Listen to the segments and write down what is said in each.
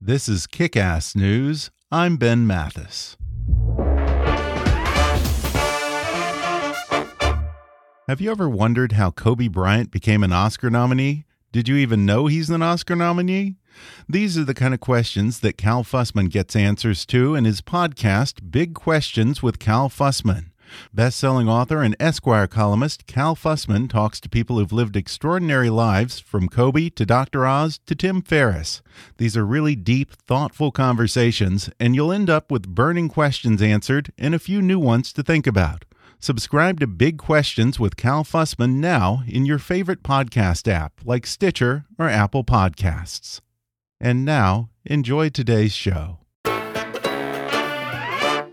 This is Kick Ass News. I'm Ben Mathis. Have you ever wondered how Kobe Bryant became an Oscar nominee? Did you even know he's an Oscar nominee? These are the kind of questions that Cal Fussman gets answers to in his podcast, Big Questions with Cal Fussman. Best-selling author and Esquire columnist Cal Fussman talks to people who've lived extraordinary lives, from Kobe to Dr. Oz to Tim Ferriss. These are really deep, thoughtful conversations, and you'll end up with burning questions answered and a few new ones to think about. Subscribe to Big Questions with Cal Fussman now in your favorite podcast app, like Stitcher or Apple Podcasts. And now, enjoy today's show. Hi.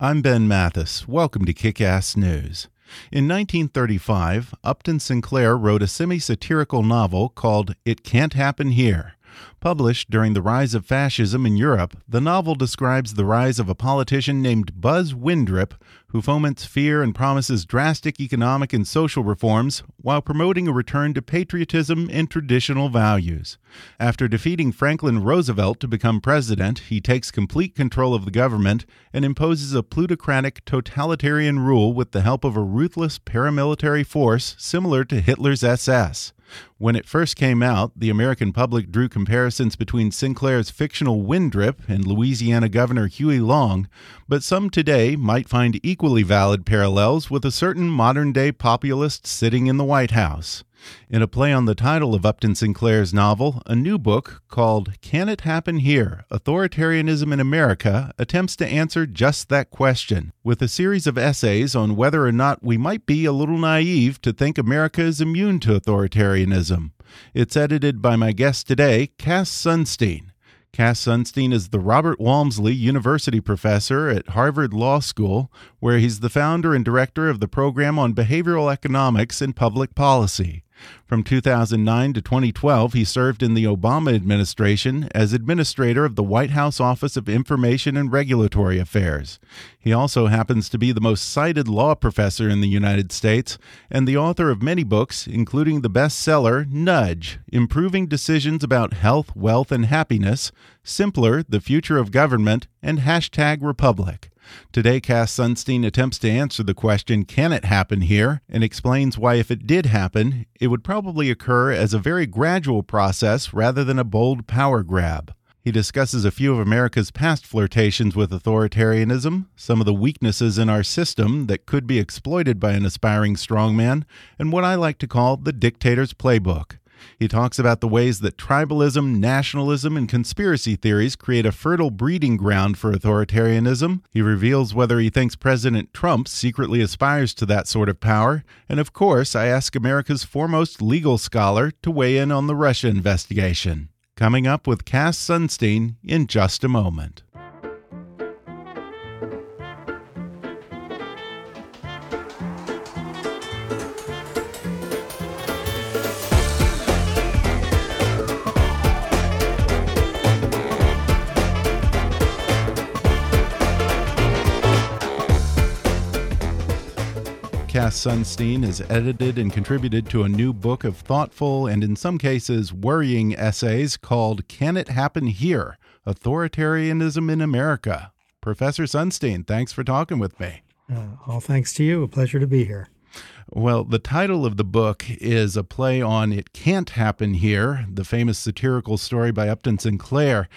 I'm Ben Mathis. Welcome to Kick Ass News. In 1935, Upton Sinclair wrote a semi-satirical novel called It Can't Happen Here. Published during the rise of fascism in Europe, the novel describes the rise of a politician named Buzz Windrip, who foments fear and promises drastic economic and social reforms while promoting a return to patriotism and traditional values. After defeating Franklin Roosevelt to become president, he takes complete control of the government and imposes a plutocratic, totalitarian rule with the help of a ruthless paramilitary force similar to Hitler's SS. When it first came out, the American public drew comparisons between Sinclair's fictional Windrip and Louisiana Governor Huey Long, but some today might find equally valid parallels with a certain modern-day populist sitting in the White House. In a play on the title of Upton Sinclair's novel, a new book called Can It Happen Here? Authoritarianism in America attempts to answer just that question, with a series of essays on whether or not we might be a little naive to think America is immune to authoritarianism. It's edited by my guest today, Cass Sunstein. Cass Sunstein is the Robert Walmsley University Professor at Harvard Law School, where he's the founder and director of the Program on Behavioral Economics and Public Policy. From 2009 to 2012, he served in the Obama administration as administrator of the White House Office of Information and Regulatory Affairs. He also happens to be the most cited law professor in the United States and the author of many books, including the bestseller Nudge, Improving Decisions About Health, Wealth and Happiness, Simpler, The Future of Government, and #Republic. Today, Cass Sunstein attempts to answer the question, can it happen here? And explains why, if it did happen, it would probably occur as a very gradual process rather than a bold power grab. He discusses a few of America's past flirtations with authoritarianism, some of the weaknesses in our system that could be exploited by an aspiring strongman, and what I like to call the dictator's playbook. He talks about the ways that tribalism, nationalism, and conspiracy theories create a fertile breeding ground for authoritarianism. He reveals whether he thinks President Trump secretly aspires to that sort of power. And of course, I ask America's foremost legal scholar to weigh in on the Russia investigation. Coming up with Cass Sunstein in just a moment. Cass Sunstein has edited and contributed to a new book of thoughtful and, in some cases, worrying essays called Can It Happen Here? Authoritarianism in America. Professor Sunstein, thanks for talking with me. All thanks to you. A pleasure to be here. Well, the title of the book is a play on It Can't Happen Here, the famous satirical story by Upton Sinclair.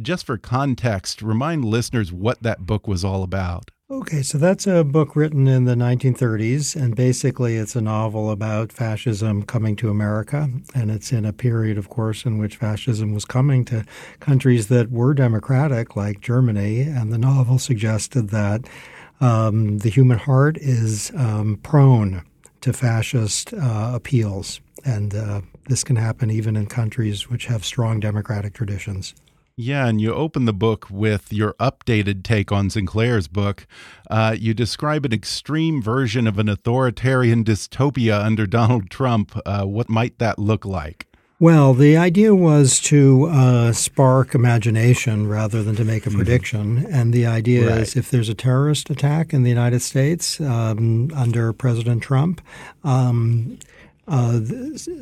Just for context, remind listeners what that book was all about. Okay, so that's a book written in the 1930s, and basically it's a novel about fascism coming to America. And it's in a period, of course, in which fascism was coming to countries that were democratic, like Germany. And the novel suggested that the human heart is prone to fascist appeals. And this can happen even in countries which have strong democratic traditions. Yeah, and you open the book with your updated take on Sinclair's book. You describe an extreme version of an authoritarian dystopia under Donald Trump. What might that look like? Well, the idea was to spark imagination rather than to make a prediction. And the idea is if there's a terrorist attack in the United States under President Trump—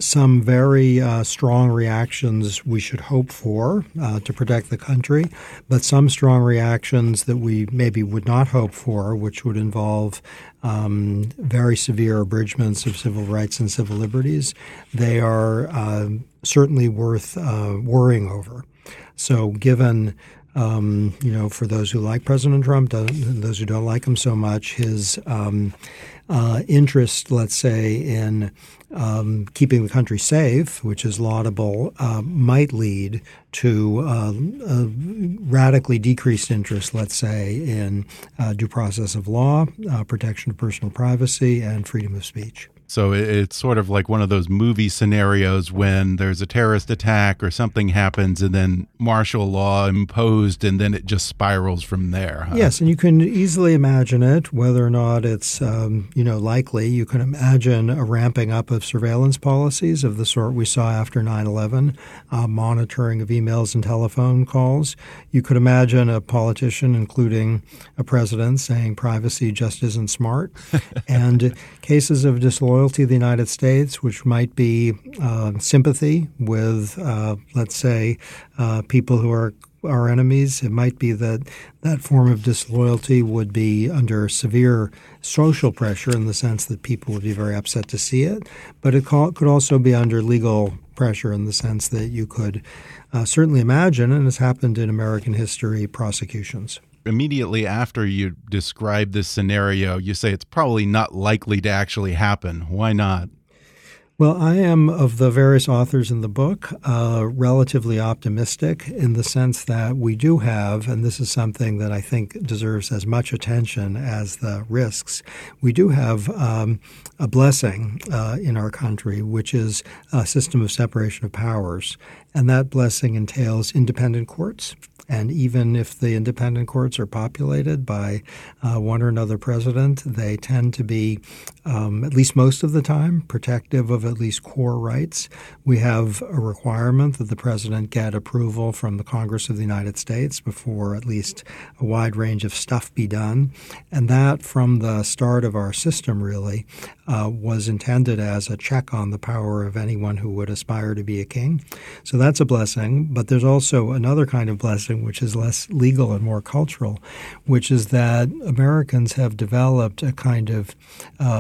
some very strong reactions we should hope for to protect the country, but some strong reactions that we maybe would not hope for, which would involve very severe abridgments of civil rights and civil liberties. They are certainly worth worrying over. So given for those who like President Trump and those who don't like him so much, his interest, let's say, in keeping the country safe, which is laudable, might lead to a radically decreased interest, let's say, in due process of law, protection of personal privacy, and freedom of speech. So it's sort of like one of those movie scenarios when there's a terrorist attack or something happens and then martial law imposed and then it just spirals from there. Huh? Yes, and you can easily imagine it, whether or not it's likely. You can imagine a ramping up of surveillance policies of the sort we saw after 9/11, monitoring of emails and telephone calls. You could imagine a politician, including a president, saying privacy just isn't smart. And cases of disloyalty to the United States, which might be sympathy with, let's say, people who are our enemies. It might be that that form of disloyalty would be under severe social pressure in the sense that people would be very upset to see it. But it could also be under legal pressure in the sense that you could certainly imagine, and it's happened in American history, prosecutions. Immediately after you describe this scenario, you say it's probably not likely to actually happen. Why not? Well, I am, of the various authors in the book, relatively optimistic in the sense that we do have, and this is something that I think deserves as much attention as the risks, we do have a blessing in our country, which is a system of separation of powers. And that blessing entails independent courts. And even if the independent courts are populated by one or another president, they tend to be, at least most of the time, protective of at least core rights. We have a requirement that the president get approval from the Congress of the United States before at least a wide range of stuff be done. And that, from the start of our system, really, was intended as a check on the power of anyone who would aspire to be a king. So that's a blessing. But there's also another kind of blessing, which is less legal and more cultural, which is that Americans have developed a kind of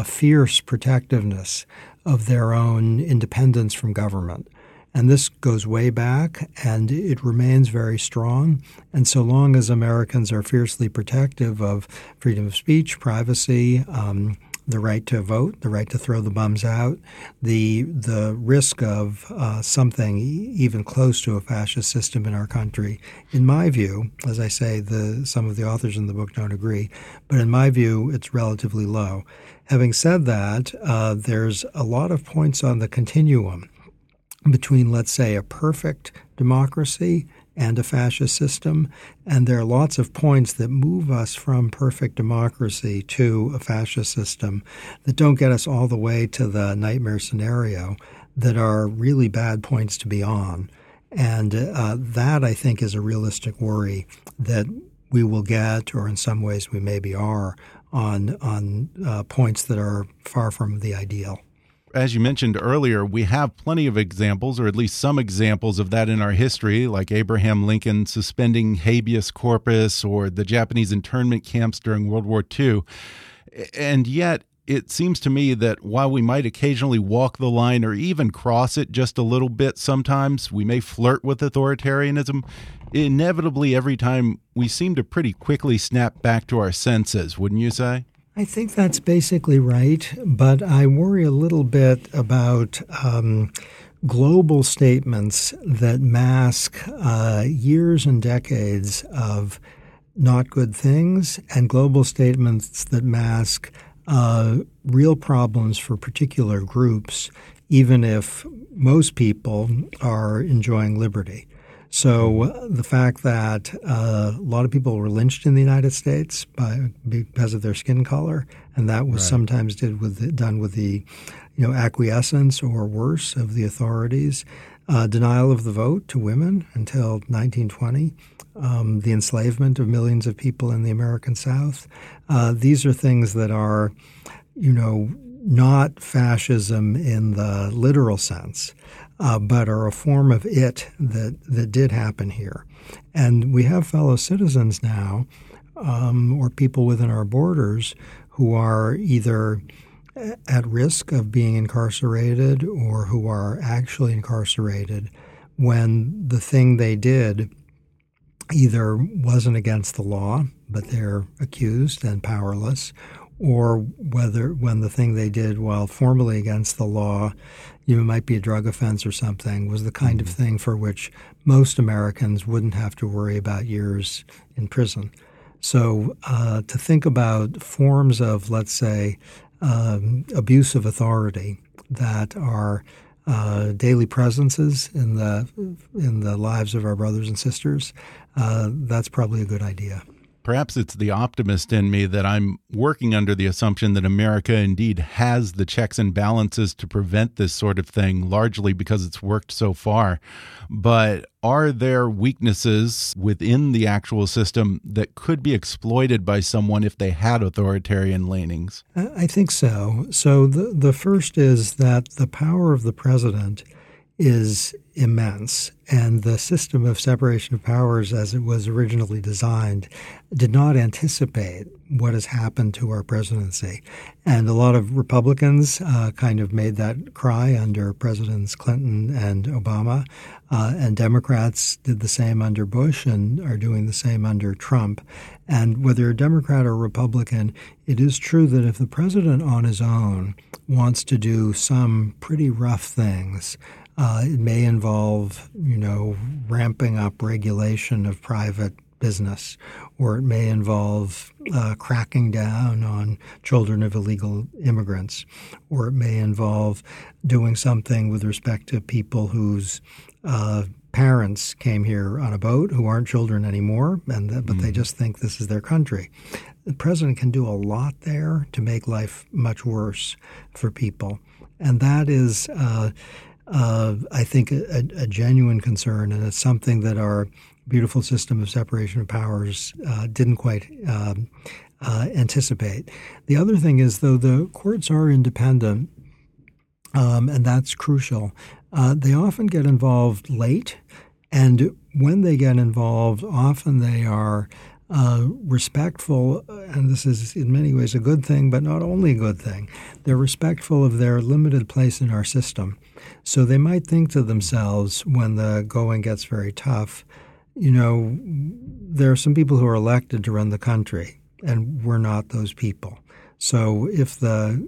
fierce protectiveness of their own independence from government. And this goes way back, and it remains very strong. And so long as Americans are fiercely protective of freedom of speech, privacy, the right to vote, the right to throw the bums out, the risk of something even close to a fascist system in our country, in my view, as I say, some of the authors in the book don't agree, but in my view, it's relatively low. Having said that, there's a lot of points on the continuum between, let's say, a perfect democracy and a fascist system. And there are lots of points that move us from perfect democracy to a fascist system that don't get us all the way to the nightmare scenario that are really bad points to be on. And that, I think, is a realistic worry that we will get, or in some ways we maybe are, on points that are far from the ideal. As you mentioned earlier, we have plenty of examples, or at least some examples of that in our history, like Abraham Lincoln suspending habeas corpus or the Japanese internment camps during World War II. And yet it seems to me that while we might occasionally walk the line or even cross it just a little bit sometimes, we may flirt with authoritarianism, inevitably every time we seem to pretty quickly snap back to our senses, wouldn't you say? I think that's basically right, but I worry a little bit about global statements that mask years and decades of not good things and global statements that mask real problems for particular groups, even if most people are enjoying liberty. So the fact that a lot of people were lynched in the United States because of their skin color, and that was sometimes done with the acquiescence or worse of the authorities, denial of the vote to women until 1920, the enslavement of millions of people in the American South. These are things that are not fascism in the literal sense, but are a form of it that did happen here. And we have fellow citizens now, or people within our borders, who are either at risk of being incarcerated or who are actually incarcerated when the thing they did either wasn't against the law, but they're accused and powerless, or whether when the thing they did, while formally against the law, it might be a drug offense or something, was the kind of thing for which most Americans wouldn't have to worry about years in prison. So to think about forms of, let's say, abuse of authority that are daily presences in the lives of our brothers and sisters, that's probably a good idea. Perhaps it's the optimist in me that I'm working under the assumption that America indeed has the checks and balances to prevent this sort of thing, largely because it's worked so far. But are there weaknesses within the actual system that could be exploited by someone if they had authoritarian leanings? I think so. So the first is that the power of the president is immense, and the system of separation of powers as it was originally designed did not anticipate what has happened to our presidency. And a lot of Republicans kind of made that cry under Presidents Clinton and Obama, and Democrats did the same under Bush and are doing the same under Trump. And whether you're a Democrat or Republican, it is true that if the president on his own wants to do some pretty rough things, it may involve, ramping up regulation of private business, or it may involve cracking down on children of illegal immigrants, or it may involve doing something with respect to people whose parents came here on a boat who aren't children anymore, but they just think this is their country. The president can do a lot there to make life much worse for people. And that is, I think, a genuine concern, and it's something that our beautiful system of separation of powers didn't quite anticipate. The other thing is, though, the courts are independent, and that's crucial. They often get involved late, and when they get involved, often they are respectful, and this is in many ways a good thing, but not only a good thing. They're respectful of their limited place in our system. So they might think to themselves when the going gets very tough, there are some people who are elected to run the country, and we're not those people. So if the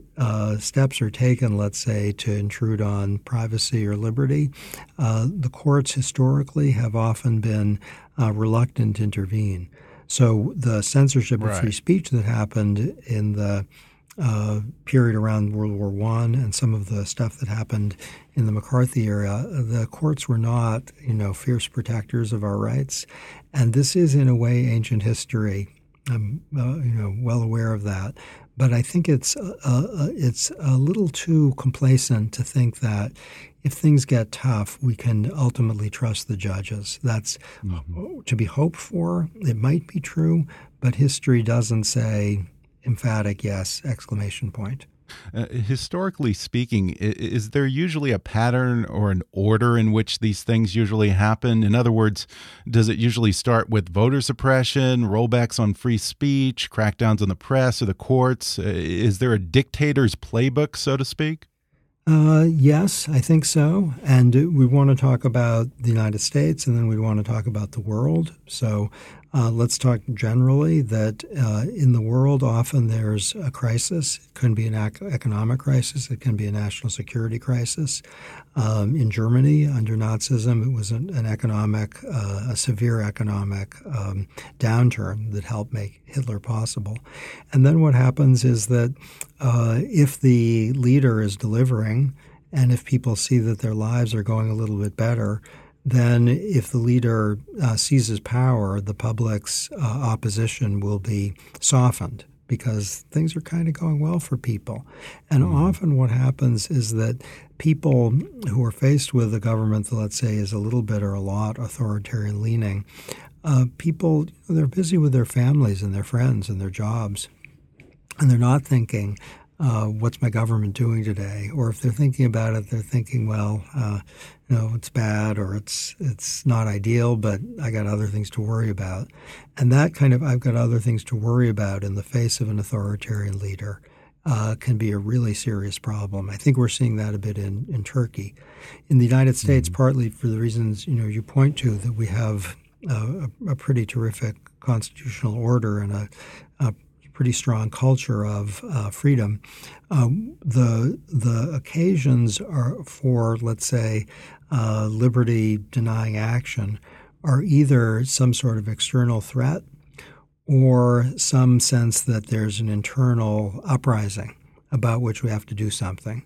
steps are taken, let's say, to intrude on privacy or liberty, the courts historically have often been reluctant to intervene. So the censorship of free speech that happened in the period around World War I and some of the stuff that happened in the McCarthy era, the courts were not, fierce protectors of our rights. And this is, in a way, ancient history. I'm, well aware of that. But I think it's a little too complacent to think that if things get tough, we can ultimately trust the judges. That's to be hoped for. It might be true, but history doesn't say emphatic yes, exclamation point. Historically speaking, is there usually a pattern or an order in which these things usually happen? In other words, does it usually start with voter suppression, rollbacks on free speech, crackdowns on the press or the courts? Is there a dictator's playbook, so to speak? Yes, I think so. And we want to talk about the United States, and then we want to talk about the world. So let's talk generally that in the world, often there's a crisis. It can be an economic crisis. It can be a national security crisis. In Germany, under Nazism, it was a severe economic downturn that helped make Hitler possible. And then what happens is that if the leader is delivering, and if people see that their lives are going a little bit better, then if the leader seizes power, the public's opposition will be softened because things are kind of going well for people. And often what happens is that people who are faced with a government that, let's say, is a little bit or a lot authoritarian leaning, people, they're busy with their families and their friends and their jobs, and they're not thinking what's my government doing today? Or if they're thinking about it, they're thinking, well, it's bad or it's not ideal, but I got other things to worry about. And that kind of I've got other things to worry about in the face of an authoritarian leader can be a really serious problem. I think we're seeing that a bit in Turkey. In the United States, partly for the reasons, you point to, that we have a pretty terrific constitutional order and a pretty strong culture of freedom. The occasions are for, let's say, liberty-denying action are either some sort of external threat or some sense that there's an internal uprising about which we have to do something.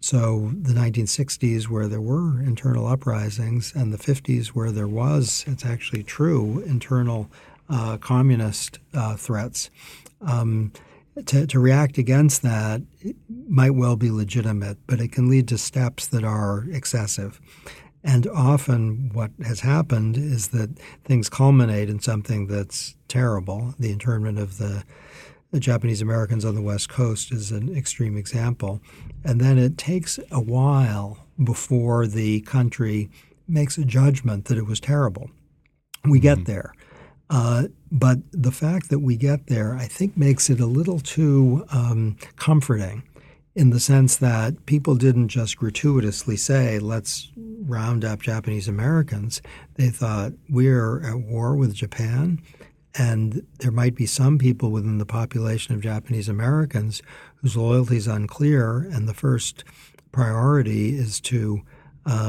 So the 1960s, where there were internal uprisings, and the 50s, where there was, it's actually true, internal communist threats. To react against that might well be legitimate, but it can lead to steps that are excessive. And often what has happened is that things culminate in something that's terrible. The internment of the Japanese Americans on the West Coast is an extreme example. And then it takes a while before the country makes a judgment that it was terrible. We get there. But the fact that we get there, I think, makes it a little too comforting, in the sense that people didn't just gratuitously say, let's round up Japanese Americans. They thought, we're at war with Japan, and there might be some people within the population of Japanese Americans whose loyalty is unclear, and the first priority is to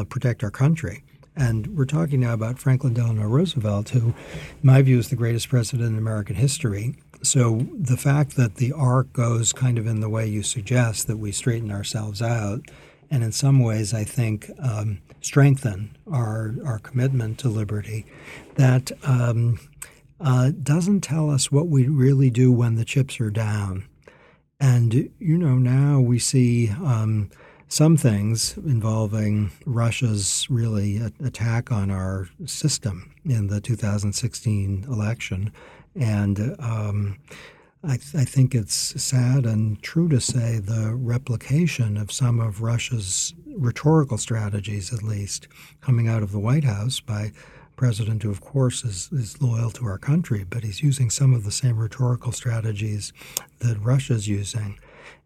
protect our country. And we're talking now about Franklin Delano Roosevelt, who, in my view, is the greatest president in American history. So the fact that the arc goes kind of in the way you suggest, that we straighten ourselves out, and in some ways, I think, strengthen our commitment to liberty, that doesn't tell us what we really do when the chips are down. And, now we see some things involving Russia's really attack on our system in the 2016 election. And I think it's sad and true to say the replication of some of Russia's rhetorical strategies, at least, coming out of the White House by a president who, of course, is loyal to our country, but he's using some of the same rhetorical strategies that Russia's using.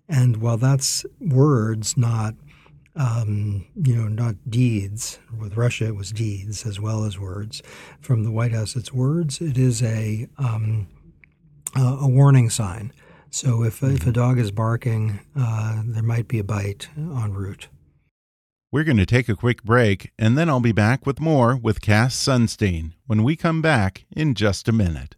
And while that's words, not not deeds. With Russia, it was deeds as well as words. From the White House, it's words. It is a warning sign. So if a dog is barking, there might be a bite en route. We're going to take a quick break, and then I'll be back with more with Cass Sunstein when we come back in just a minute.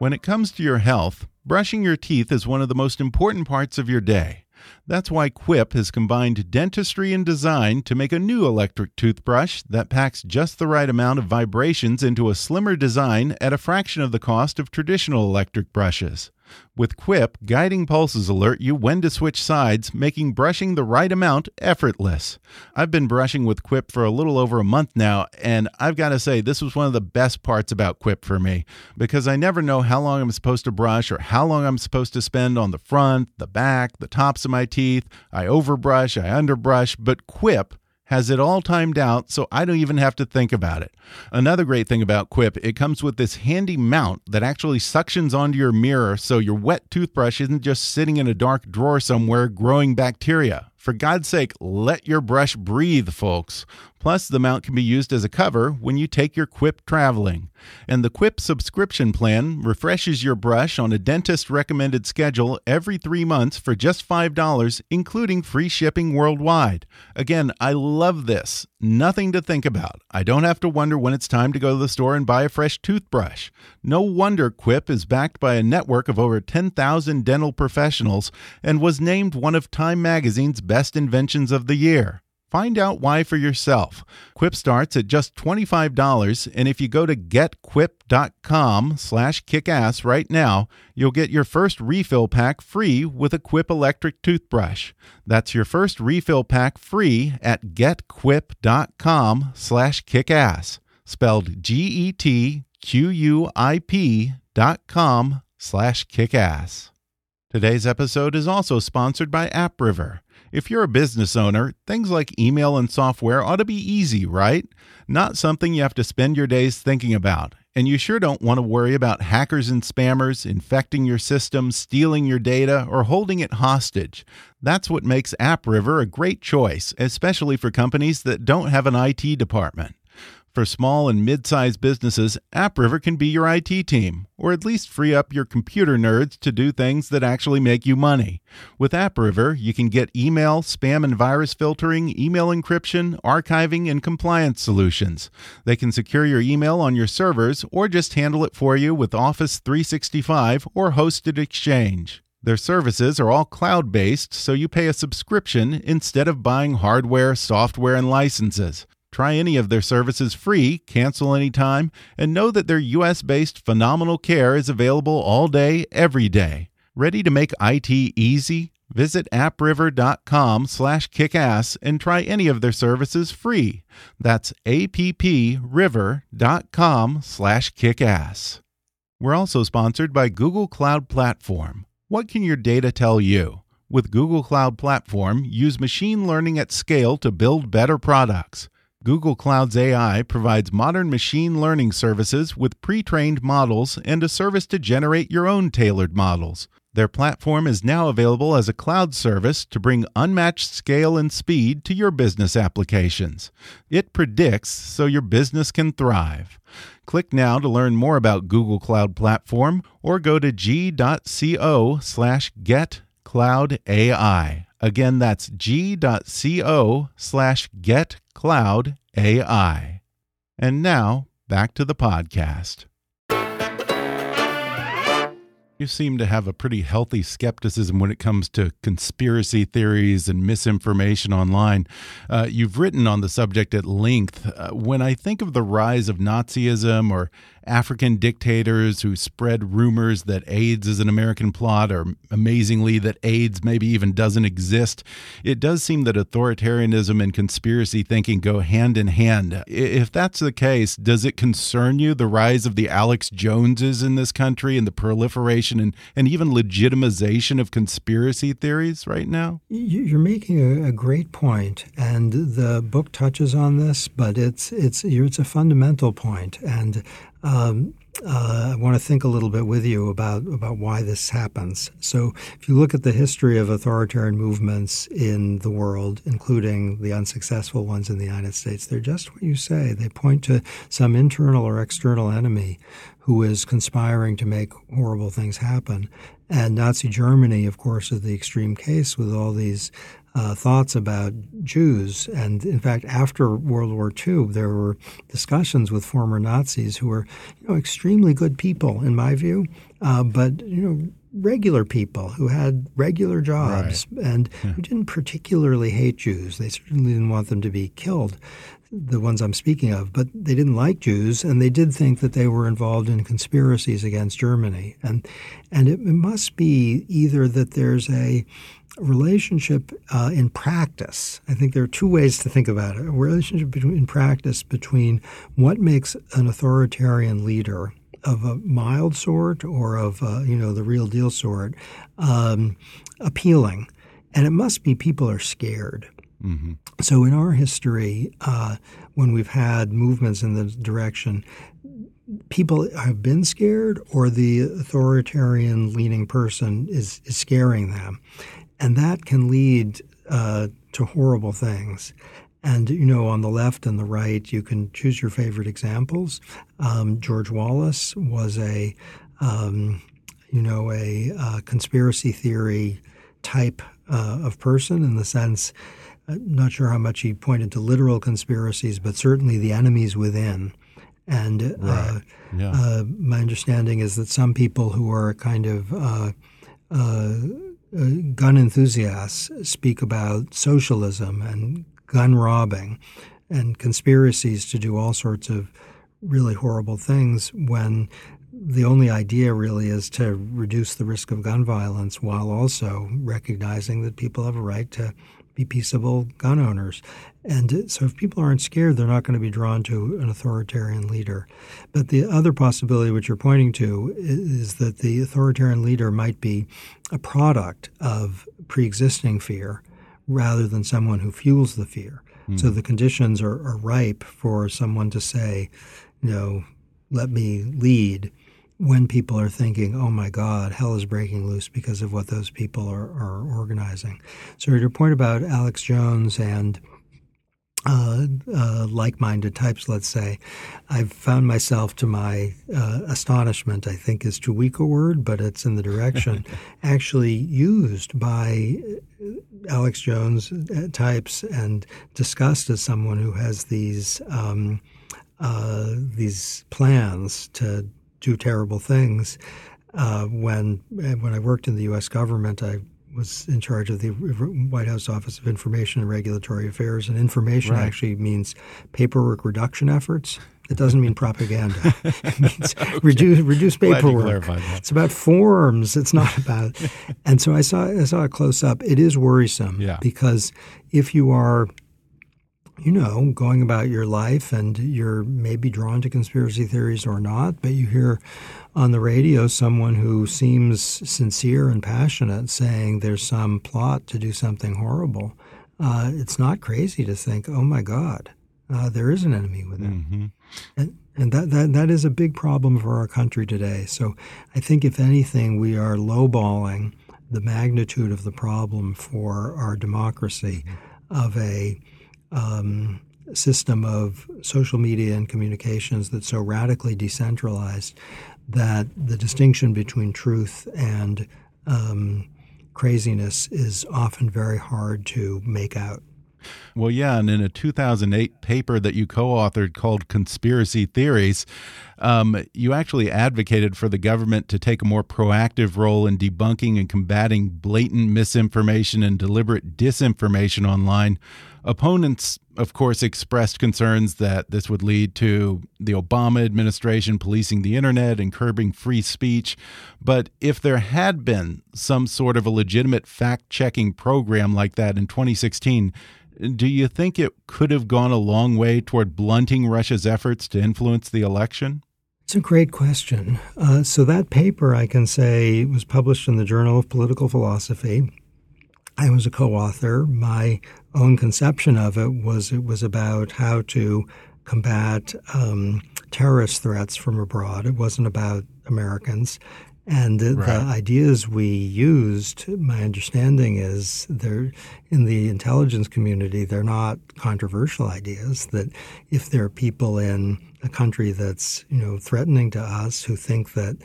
When it comes to your health, brushing your teeth is one of the most important parts of your day. That's why Quip has combined dentistry and design to make a new electric toothbrush that packs just the right amount of vibrations into a slimmer design at a fraction of the cost of traditional electric brushes. With Quip, guiding pulses alert you when to switch sides, making brushing the right amount effortless. I've been brushing with Quip for a little over a month now, and I've got to say this was one of the best parts about Quip for me, because I never know how long I'm supposed to brush or how long I'm supposed to spend on the front, the back, the tops of my teeth. I overbrush, I underbrush, but Quip has it all timed out, so I don't even have to think about it. Another great thing about Quip, it comes with this handy mount that actually suctions onto your mirror, so your wet toothbrush isn't just sitting in a dark drawer somewhere growing bacteria. For God's sake, let your brush breathe, folks. Plus, the mount can be used as a cover when you take your Quip traveling. And the Quip subscription plan refreshes your brush on a dentist-recommended schedule every 3 months for just $5, including free shipping worldwide. Again, I love this. Nothing to think about. I don't have to wonder when it's time to go to the store and buy a fresh toothbrush. No wonder Quip is backed by a network of over 10,000 dental professionals and was named one of Time Magazine's best inventions of the year. Find out why for yourself. Quip starts at just $25, and if you go to getquip.com/kickass right now, you'll get your first refill pack free with a Quip electric toothbrush. That's your first refill pack free at getquip.com/kickass, spelled GETQUIP appriver.com/kickass. Today's episode is also sponsored by AppRiver. If you're a business owner, things like email and software ought to be easy, right? Not something you have to spend your days thinking about. And you sure don't want to worry about hackers and spammers infecting your system, stealing your data, or holding it hostage. That's what makes AppRiver a great choice, especially for companies that don't have an IT department. For small and mid-sized businesses, AppRiver can be your IT team, or at least free up your computer nerds to do things that actually make you money. With AppRiver, you can get email, spam and virus filtering, email encryption, archiving, and compliance solutions. They can secure your email on your servers or just handle it for you with Office 365 or hosted Exchange. Their services are all cloud-based, so you pay a subscription instead of buying hardware, software, and licenses. Try any of their services free, cancel anytime, and know that their U.S.-based phenomenal care is available all day, every day. Ready to make IT easy? Visit appriver.com/kickass and try any of their services free. That's appriver.com/kickass. We're also sponsored by Google Cloud Platform. What can your data tell you? With Google Cloud Platform, use machine learning at scale to build better products. Google Cloud's AI provides modern machine learning services with pre-trained models and a service to generate your own tailored models. Their platform is now available as a cloud service to bring unmatched scale and speed to your business applications. It predicts so your business can thrive. Click now to learn more about Google Cloud Platform or go to g.co/getcloudai. Again, that's g.co/getcloudai. And now, back to the podcast. You seem to have a pretty healthy skepticism when it comes to conspiracy theories and misinformation online. You've written on the subject at length. When I think of the rise of Nazism or African dictators who spread rumors that AIDS is an American plot or, amazingly, that AIDS maybe even doesn't exist, it does seem that authoritarianism and conspiracy thinking go hand in hand. If that's the case, does it concern you, the rise of the Alex Joneses in this country and the proliferation and even legitimization of conspiracy theories right now? You're making a great point, and the book touches on this, but it's a fundamental point, and I want to think a little bit with you about why this happens. So if you look at the history of authoritarian movements in the world, including the unsuccessful ones in the United States, they're just what you say. They point to some internal or external enemy who is conspiring to make horrible things happen. And Nazi Germany, of course, is the extreme case with all these thoughts about Jews. And in fact, after World War II, there were discussions with former Nazis who were, extremely good people, in my view, but, regular people who had regular jobs and who didn't particularly hate Jews. They certainly didn't want them to be killed, the ones I'm speaking of, but they didn't like Jews, and they did think that they were involved in conspiracies against Germany. And it must be either that there's a relationship in practice. I think there are two ways to think about it. A relationship in practice between what makes an authoritarian leader of a mild sort or of, the real deal sort, appealing. And it must be people are scared. Mm-hmm. So in our history, when we've had movements in the direction, people have been scared or the authoritarian leaning person is scaring them. And that can lead to horrible things. And, on the left and the right, you can choose your favorite examples. George Wallace was a, conspiracy theory type of person in the sense, I'm not sure how much he pointed to literal conspiracies, but certainly the enemies within. And my understanding is that some people who are kind of gun enthusiasts speak about socialism and gun robbing and conspiracies to do all sorts of really horrible things when the only idea really is to reduce the risk of gun violence while also recognizing that people have a right to be civil gun owners. And so if people aren't scared, they're not going to be drawn to an authoritarian leader. But the other possibility, which you're pointing to, is that the authoritarian leader might be a product of pre-existing fear rather than someone who fuels the fear. Mm. So the conditions are ripe for someone to say, you know, let me lead, when people are thinking, oh, my God, hell is breaking loose because of what those people are organizing. So your point about Alex Jones and like-minded types, let's say, I've found myself, to my astonishment, I think is too weak a word, but it's in the direction, actually used by Alex Jones types and discussed as someone who has these plans to do terrible things. When I worked in the U.S. government, I was in charge of the White House Office of Information and Regulatory Affairs, and information actually means paperwork reduction efforts. It doesn't mean propaganda. It means reduce paperwork. It's about forms. It's not about – and so I saw a close-up. It is worrisome because if you are – you know, going about your life and you're maybe drawn to conspiracy theories or not, but you hear on the radio someone who seems sincere and passionate saying there's some plot to do something horrible. It's not crazy to think, oh, my God, there is an enemy within. Mm-hmm. And that is a big problem for our country today. So I think, if anything, we are lowballing the magnitude of the problem for our democracy of a system of social media and communications that's so radically decentralized that the distinction between truth and craziness is often very hard to make out. Well, yeah, and in a 2008 paper that you co-authored called Conspiracy Theories, you actually advocated for the government to take a more proactive role in debunking and combating blatant misinformation and deliberate disinformation online. Opponents, of course, expressed concerns that this would lead to the Obama administration policing the internet and curbing free speech. But if there had been some sort of a legitimate fact-checking program like that in 2016, do you think it could have gone a long way toward blunting Russia's efforts to influence the election? It's a great question. So that paper, I can say, was published in the Journal of Political Philosophy. I was a co-author. My own conception of it was about how to combat terrorist threats from abroad. It wasn't about Americans. And the ideas we used, my understanding is, they're in the intelligence community, they're not controversial ideas, that if there are people in a country that's, you know, threatening to us who think that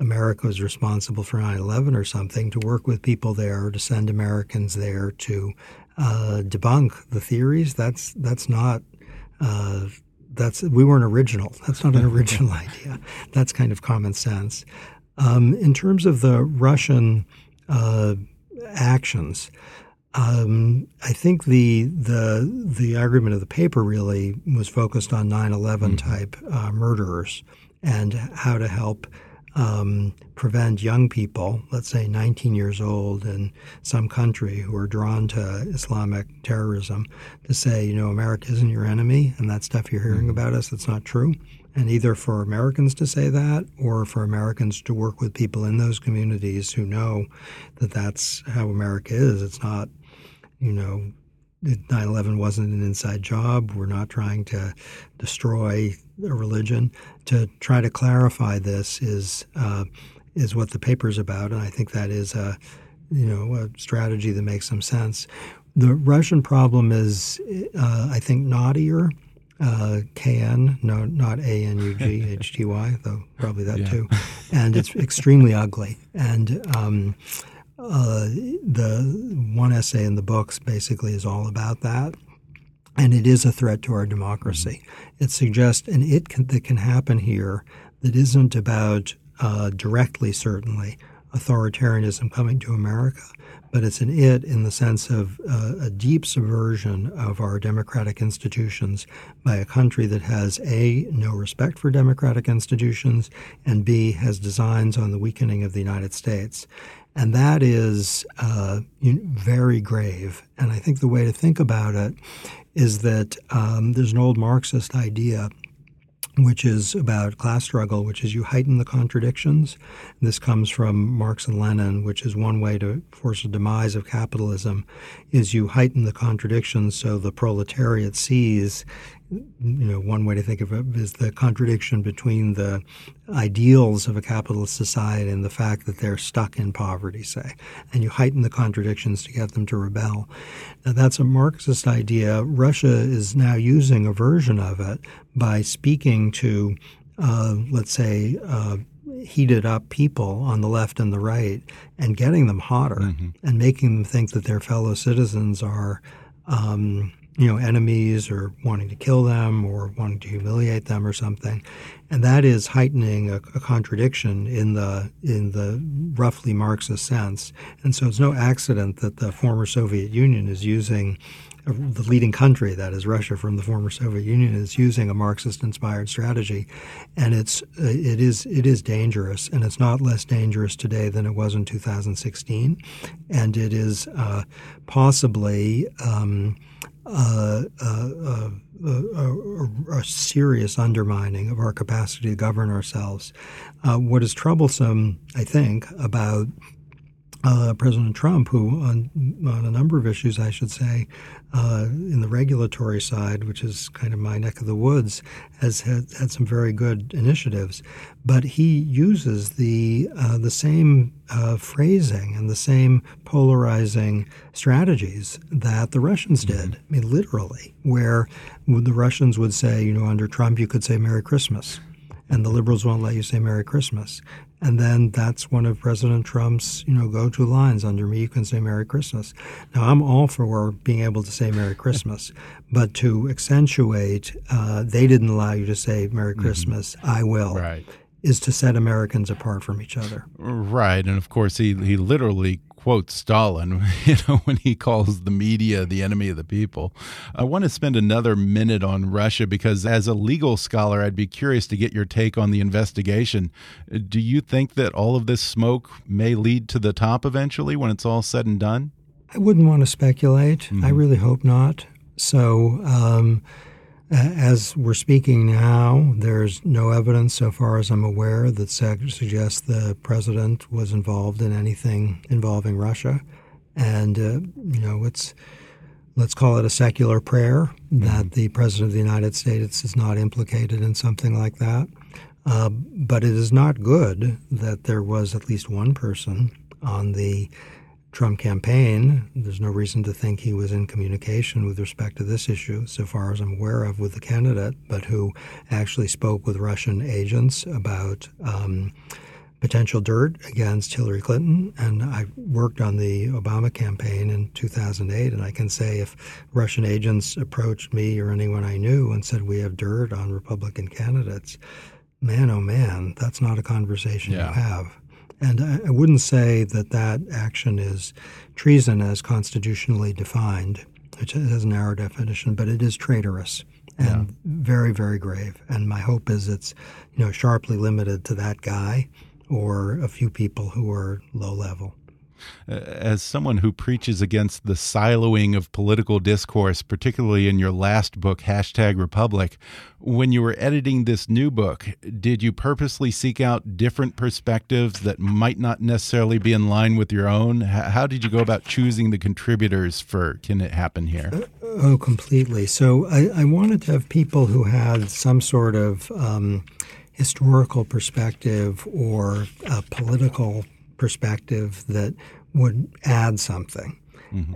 America is responsible for 9/11 or something, to work with people there, to send Americans there to debunk the theories, that's not we weren't original. That's not an original idea. That's kind of common sense. In terms of the Russian actions, I think the argument of the paper really was focused on 9/11 type murderers and how to help prevent young people, let's say 19 years old in some country, who are drawn to Islamic terrorism, to say, you know, America isn't your enemy, and that stuff you're hearing about us, that's not true. And either for Americans to say that, or for Americans to work with people in those communities who know that that's how America is. It's not, you know, 9/11 wasn't an inside job. We're not trying to destroy a religion. To try to clarify this is what the paper's about, and I think that is a strategy that makes some sense. The Russian problem is, I think, naughtier. K-N, no, not A-N-U-G, H-T-Y, though probably that too. And it's extremely ugly. And the one essay in the books basically is all about that. And it is a threat to our democracy. It suggests that can happen here that isn't about directly, certainly, authoritarianism coming to America, but it's an it in the sense of a deep subversion of our democratic institutions by a country that has, A, no respect for democratic institutions, and B, has designs on the weakening of the United States. And that is very grave. And I think the way to think about it is that there's an old Marxist idea which is about class struggle, which is you heighten the contradictions. This comes from Marx and Lenin, which is one way to force the demise of capitalism, is you heighten the contradictions so the proletariat sees, one way to think of it is the contradiction between the ideals of a capitalist society and the fact that they're stuck in poverty, say. And you heighten the contradictions to get them to rebel. Now, that's a Marxist idea. Russia is now using a version of it by speaking to, heated up people on the left and the right and getting them hotter and making them think that their fellow citizens are enemies or wanting to kill them or wanting to humiliate them or something. And that is heightening a contradiction in the roughly Marxist sense. And so it's no accident that the former Soviet Union is using the leading country, that is Russia from the former Soviet Union, is using a Marxist-inspired strategy, and it is dangerous, and it's not less dangerous today than it was in 2016, and it is possibly a serious undermining of our capacity to govern ourselves. What is troublesome, I think, about President Trump, who on a number of issues, I should say, in the regulatory side, which is kind of my neck of the woods, has had some very good initiatives. But he uses the same phrasing and the same polarizing strategies that the Russians did. I mean, literally, where the Russians would say, under Trump, you could say Merry Christmas. And the liberals won't let you say Merry Christmas. And then that's one of President Trump's, go-to lines. Under me, you can say Merry Christmas. Now, I'm all for being able to say Merry Christmas, but to accentuate they didn't allow you to say Merry Christmas, I will, right, is to set Americans apart from each other. Right. And, of course, he literally quotes Stalin, when he calls the media the enemy of the people. I want to spend another minute on Russia because as a legal scholar, I'd be curious to get your take on the investigation. Do you think that all of this smoke may lead to the top eventually when it's all said and done? I wouldn't want to speculate. I really hope not. So as we're speaking now, there's no evidence, so far as I'm aware, that suggests the president was involved in anything involving Russia. And, let's call it a secular prayer that the president of the United States is not implicated in something like that. But it is not good that there was at least one person on the Trump campaign. There's no reason to think he was in communication with respect to this issue, so far as I'm aware of, with the candidate, but who actually spoke with Russian agents about potential dirt against Hillary Clinton. And I worked on the Obama campaign in 2008, and I can say if Russian agents approached me or anyone I knew and said, we have dirt on Republican candidates, man, oh man, that's not a conversation you have. And I wouldn't say that that action is treason as constitutionally defined, which has a narrow definition, but it is traitorous and very, very grave. And my hope is it's, sharply limited to that guy or a few people who are low level. As someone who preaches against the siloing of political discourse, particularly in your last book, #Republic, when you were editing this new book, did you purposely seek out different perspectives that might not necessarily be in line with your own? How did you go about choosing the contributors for Can It Happen Here? Oh, completely. So I wanted to have people who had some sort of historical perspective or political perspective that would add something.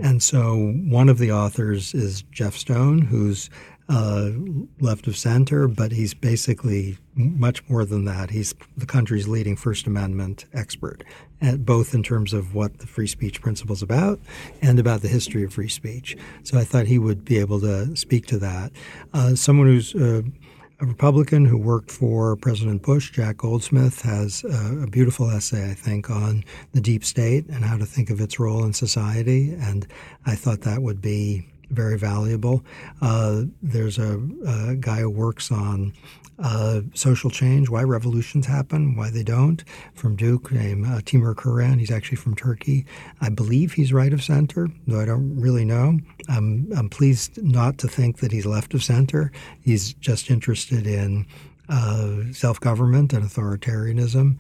And so one of the authors is Jeff Stone, who's left of center, but he's basically much more than that. He's the country's leading First Amendment expert, both in terms of what the free speech principle is about and about the history of free speech. So I thought he would be able to speak to that. Someone who's a Republican who worked for President Bush, Jack Goldsmith, has a beautiful essay, I think, on the deep state and how to think of its role in society. And I thought that would be very valuable. There's a guy who works on social change, why revolutions happen, why they don't, from Duke, named Timur Kuran. He's actually from Turkey. I believe he's right of center, though I don't really know. I'm pleased not to think that he's left of center. He's just interested in self-government and authoritarianism.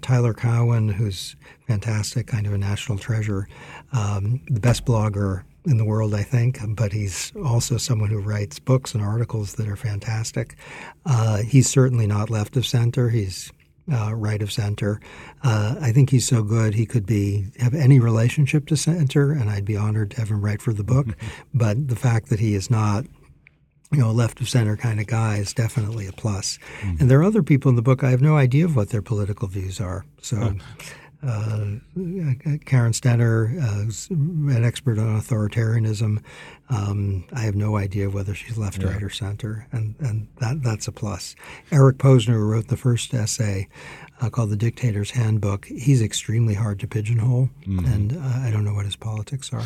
Tyler Cowen, who's fantastic, kind of a national treasure, the best blogger in the world, I think, but he's also someone who writes books and articles that are fantastic. He's certainly not left of center. He's right of center. I think he's so good he could have any relationship to center, and I'd be honored to have him write for the book. Mm-hmm. But the fact that he is not, a left of center kind of guy is definitely a plus. Mm-hmm. And there are other people in the book. I have no idea of what their political views are. So. Karen Stenner, an expert on authoritarianism. I have no idea whether she's left, right, or center, and that's a plus. Eric Posner, who wrote the first essay called The Dictator's Handbook, he's extremely hard to pigeonhole, mm-hmm. and I don't know what his politics are.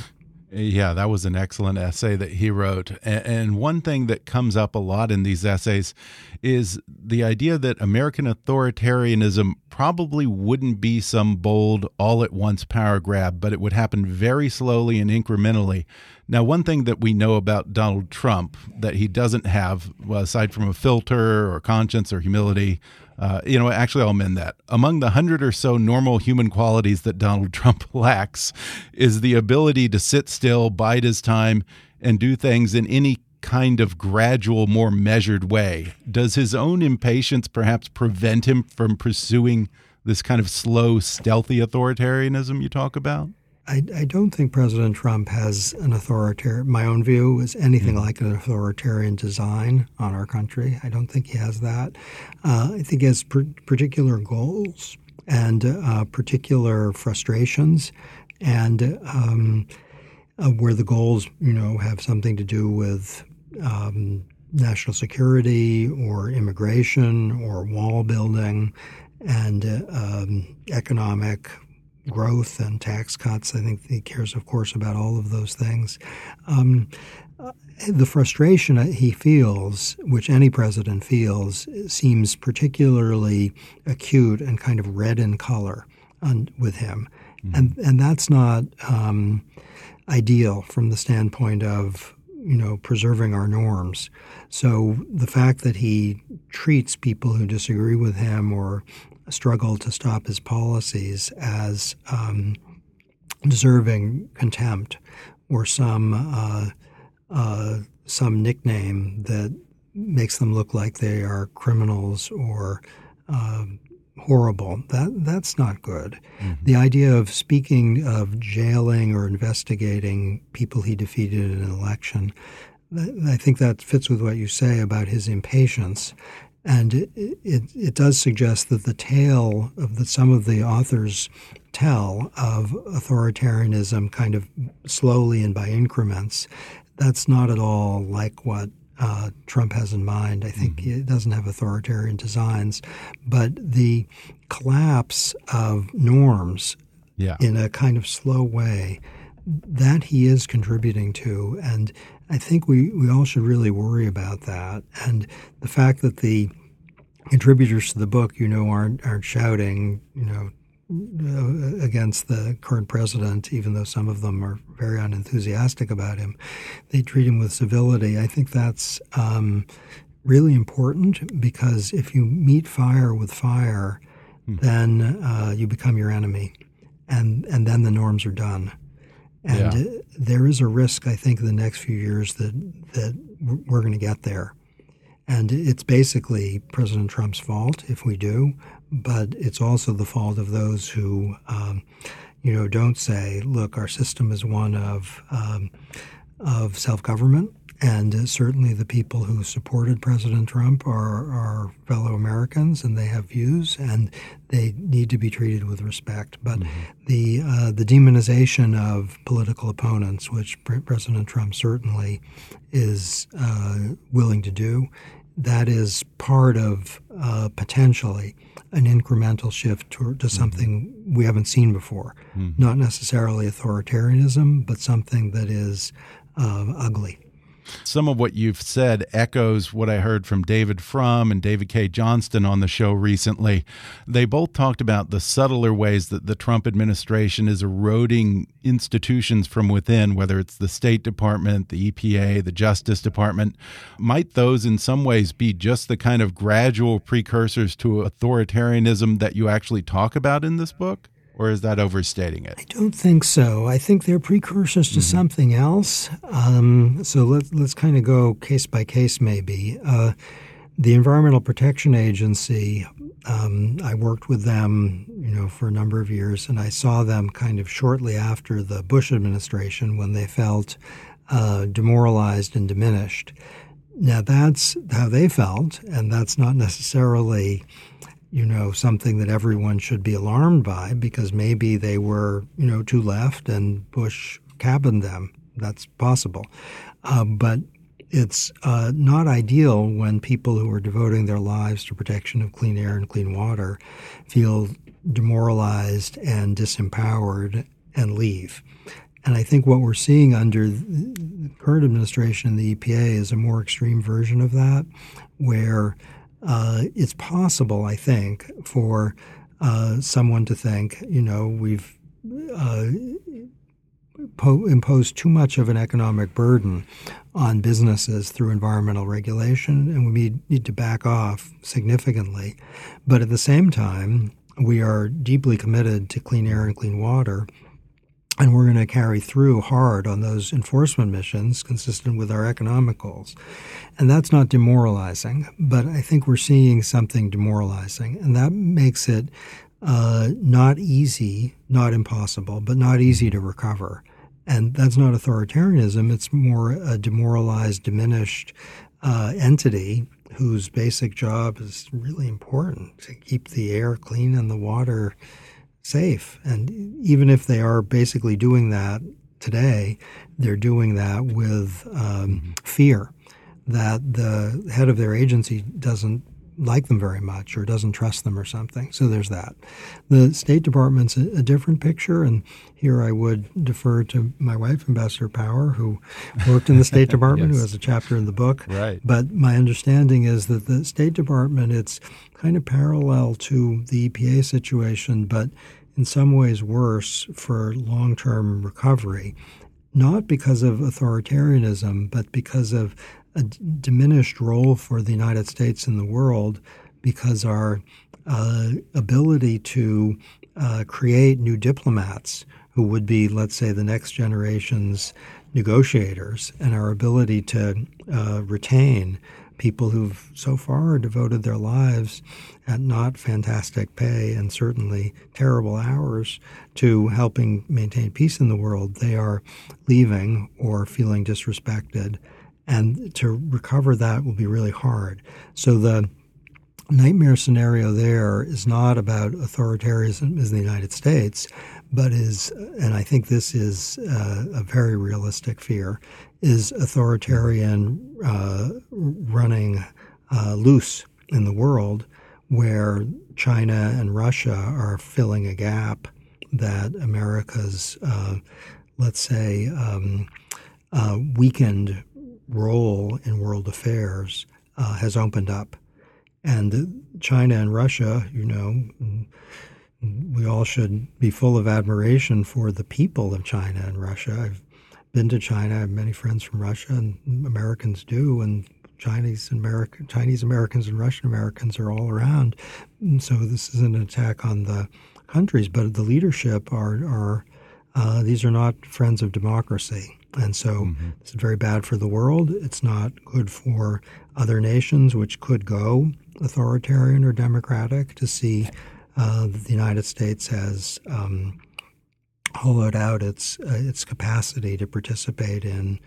Yeah, that was an excellent essay that he wrote. And one thing that comes up a lot in these essays is the idea that American authoritarianism probably wouldn't be some bold, all-at-once power grab, but it would happen very slowly and incrementally. Now, one thing that we know about Donald Trump that he doesn't have, well, aside from a filter or conscience or humility, actually I'll amend that. Among the 100 or so normal human qualities that Donald Trump lacks is the ability to sit still, bide his time, and do things in any kind of gradual, more measured way. Does his own impatience perhaps prevent him from pursuing this kind of slow, stealthy authoritarianism you talk about? I don't think President Trump has an authoritarian – my own view is anything like an authoritarian design on our country. I don't think he has that. I think he has particular goals and particular frustrations, and where the goals, have something to do with national security or immigration or wall building and economic growth and tax cuts. I think he cares, of course, about all of those things. The frustration he feels, which any president feels, seems particularly acute and kind of red in color with him. Mm-hmm. And that's not ideal from the standpoint of, preserving our norms. So the fact that he treats people who disagree with him or struggle to stop his policies as deserving contempt or some nickname that makes them look like they are criminals or horrible. That's not good. Mm-hmm. The idea of speaking of jailing or investigating people he defeated in an election, I think that fits with what you say about his impatience. And it does suggest that the tale that some of the authors tell of authoritarianism kind of slowly and by increments, that's not at all like what Trump has in mind. I think he doesn't have authoritarian designs. But the collapse of norms in a kind of slow way, that he is contributing to, and I think we all should really worry about that. And the fact that the contributors to the book, aren't shouting, against the current president, even though some of them are very unenthusiastic about him, they treat him with civility. I think that's really important, because if you meet fire with fire, then you become your enemy, and then the norms are done. And there is a risk, I think, in the next few years that we're going to get there. And it's basically President Trump's fault if we do, but it's also the fault of those who, don't say, look, our system is one of self-government. And certainly the people who supported President Trump are fellow Americans, and they have views, and they need to be treated with respect. But the demonization of political opponents, which President Trump certainly is willing to do, that is part of potentially an incremental shift to something we haven't seen before. Mm-hmm. Not necessarily authoritarianism, but something that is ugly. Some of what you've said echoes what I heard from David Frum and David K. Johnston on the show recently. They both talked about the subtler ways that the Trump administration is eroding institutions from within, whether it's the State Department, the EPA, the Justice Department. Might those in some ways be just the kind of gradual precursors to authoritarianism that you actually talk about in this book? Or is that overstating it? I don't think so. I think they're precursors to something else. So let's kind of go case by case maybe. The Environmental Protection Agency, I worked with them, for a number of years, and I saw them kind of shortly after the Bush administration when they felt demoralized and diminished. Now, that's how they felt, and that's not necessarily something that everyone should be alarmed by, because maybe they were, too left and Bush cabined them. That's possible. But it's not ideal when people who are devoting their lives to protection of clean air and clean water feel demoralized and disempowered and leave. And I think what we're seeing under the current administration, the EPA, is a more extreme version of that, where it's possible, I think, for someone to think, we've imposed too much of an economic burden on businesses through environmental regulation, and we need to back off significantly. But at the same time, we are deeply committed to clean air and clean water, and we're going to carry through hard on those enforcement missions consistent with our economic goals. And that's not demoralizing, but I think we're seeing something demoralizing. And that makes it not easy, not impossible, but not easy to recover. And that's not authoritarianism. It's more a demoralized, diminished entity whose basic job is really important, to keep the air clean and the water safe. And even if they are basically doing that today, they're doing that with fear that the head of their agency doesn't like them very much or doesn't trust them or something. So there's that. The State Department's a different picture, and here I would defer to my wife, Ambassador Power, who worked in the State Department, yes, who has a chapter in the book. Right. But my understanding is that the State Department, it's kind of parallel to the EPA situation, but in some ways worse for long-term recovery, not because of authoritarianism, but because of a diminished role for the United States in the world, because our ability to create new diplomats who would be, let's say, the next generation's negotiators, and our ability to retain people who've so far devoted their lives at not fantastic pay and certainly terrible hours to helping maintain peace in the world, they are leaving or feeling disrespected. And to recover that will be really hard. So the nightmare scenario there is not about authoritarianism in the United States, but is, and I think this is a very realistic fear, is authoritarian running loose in the world, where China and Russia are filling a gap that America's, let's say, weakened role in world affairs has opened up. And China and Russia, we all should be full of admiration for the people of China and Russia. I've been to China. I have many friends from Russia, and Americans do, and Chinese Americans and Russian Americans are all around. And so this isn't an attack on the countries, but the leadership are these are not friends of democracy. And so it's very bad for the world. It's not good for other nations, which could go authoritarian or democratic, to see that the United States has hollowed out its capacity to participate in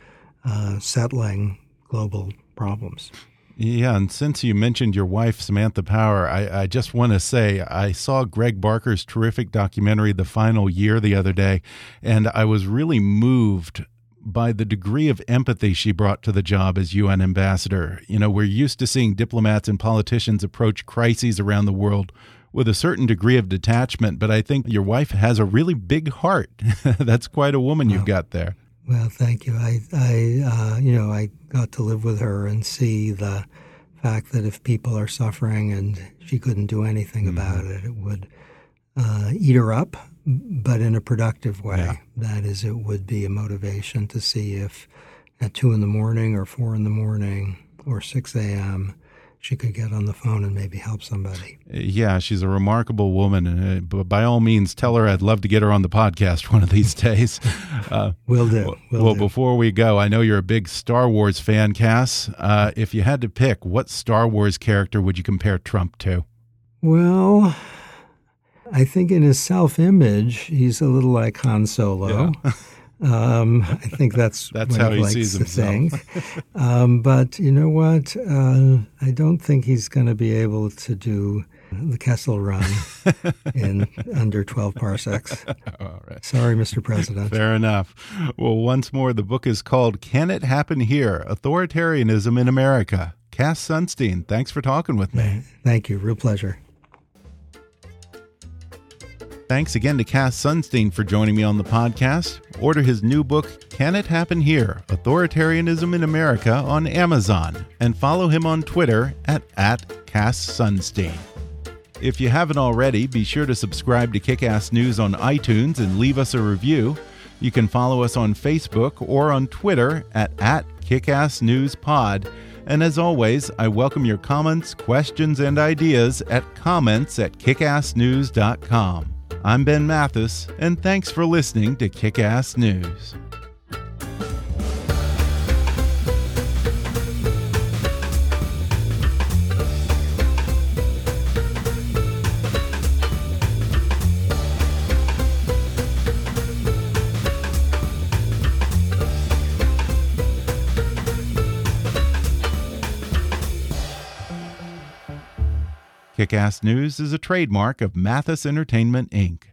settling global problems. Yeah, and since you mentioned your wife, Samantha Power, I just want to say I saw Greg Barker's terrific documentary, The Final Year, the other day, and I was really moved by the degree of empathy she brought to the job as UN ambassador. You know, we're used to seeing diplomats and politicians approach crises around the world with a certain degree of detachment, but I think your wife has a really big heart. That's quite a woman you've got there. Well, thank you. I got to live with her and see the fact that if people are suffering and she couldn't do anything about it, it would eat her up, but in a productive way. Yeah. That is, it would be a motivation to see if at 2 in the morning or 4 in the morning or 6 a.m., she could get on the phone and maybe help somebody. Yeah, she's a remarkable woman. But by all means, tell her I'd love to get her on the podcast one of these days. Will do. Well, before we go, I know you're a big Star Wars fan, Cass. If you had to pick, what Star Wars character would you compare Trump to? Well, I think in his self-image, he's a little like Han Solo. Yeah. I think that's how he sees himself. But you know what? I don't think he's going to be able to do the Kessel Run in under 12 parsecs. All right. Sorry, Mr. President. Fair enough. Well, once more, the book is called Can It Happen Here? Authoritarianism in America. Cass Sunstein, thanks for talking with me. Thank you. Real pleasure. Thanks again to Cass Sunstein for joining me on the podcast. Order his new book, Can It Happen Here? Authoritarianism in America, on Amazon, and follow him on Twitter at @CassSunstein. If you haven't already, be sure to subscribe to Kick Ass News on iTunes and leave us a review. You can follow us on Facebook or on Twitter at @KickassNewsPod. And as always, I welcome your comments, questions, and ideas at comments@kickassnews.com. I'm Ben Mathis, and thanks for listening to Kick Ass News. Kick Ass News is a trademark of Mathis Entertainment, Inc.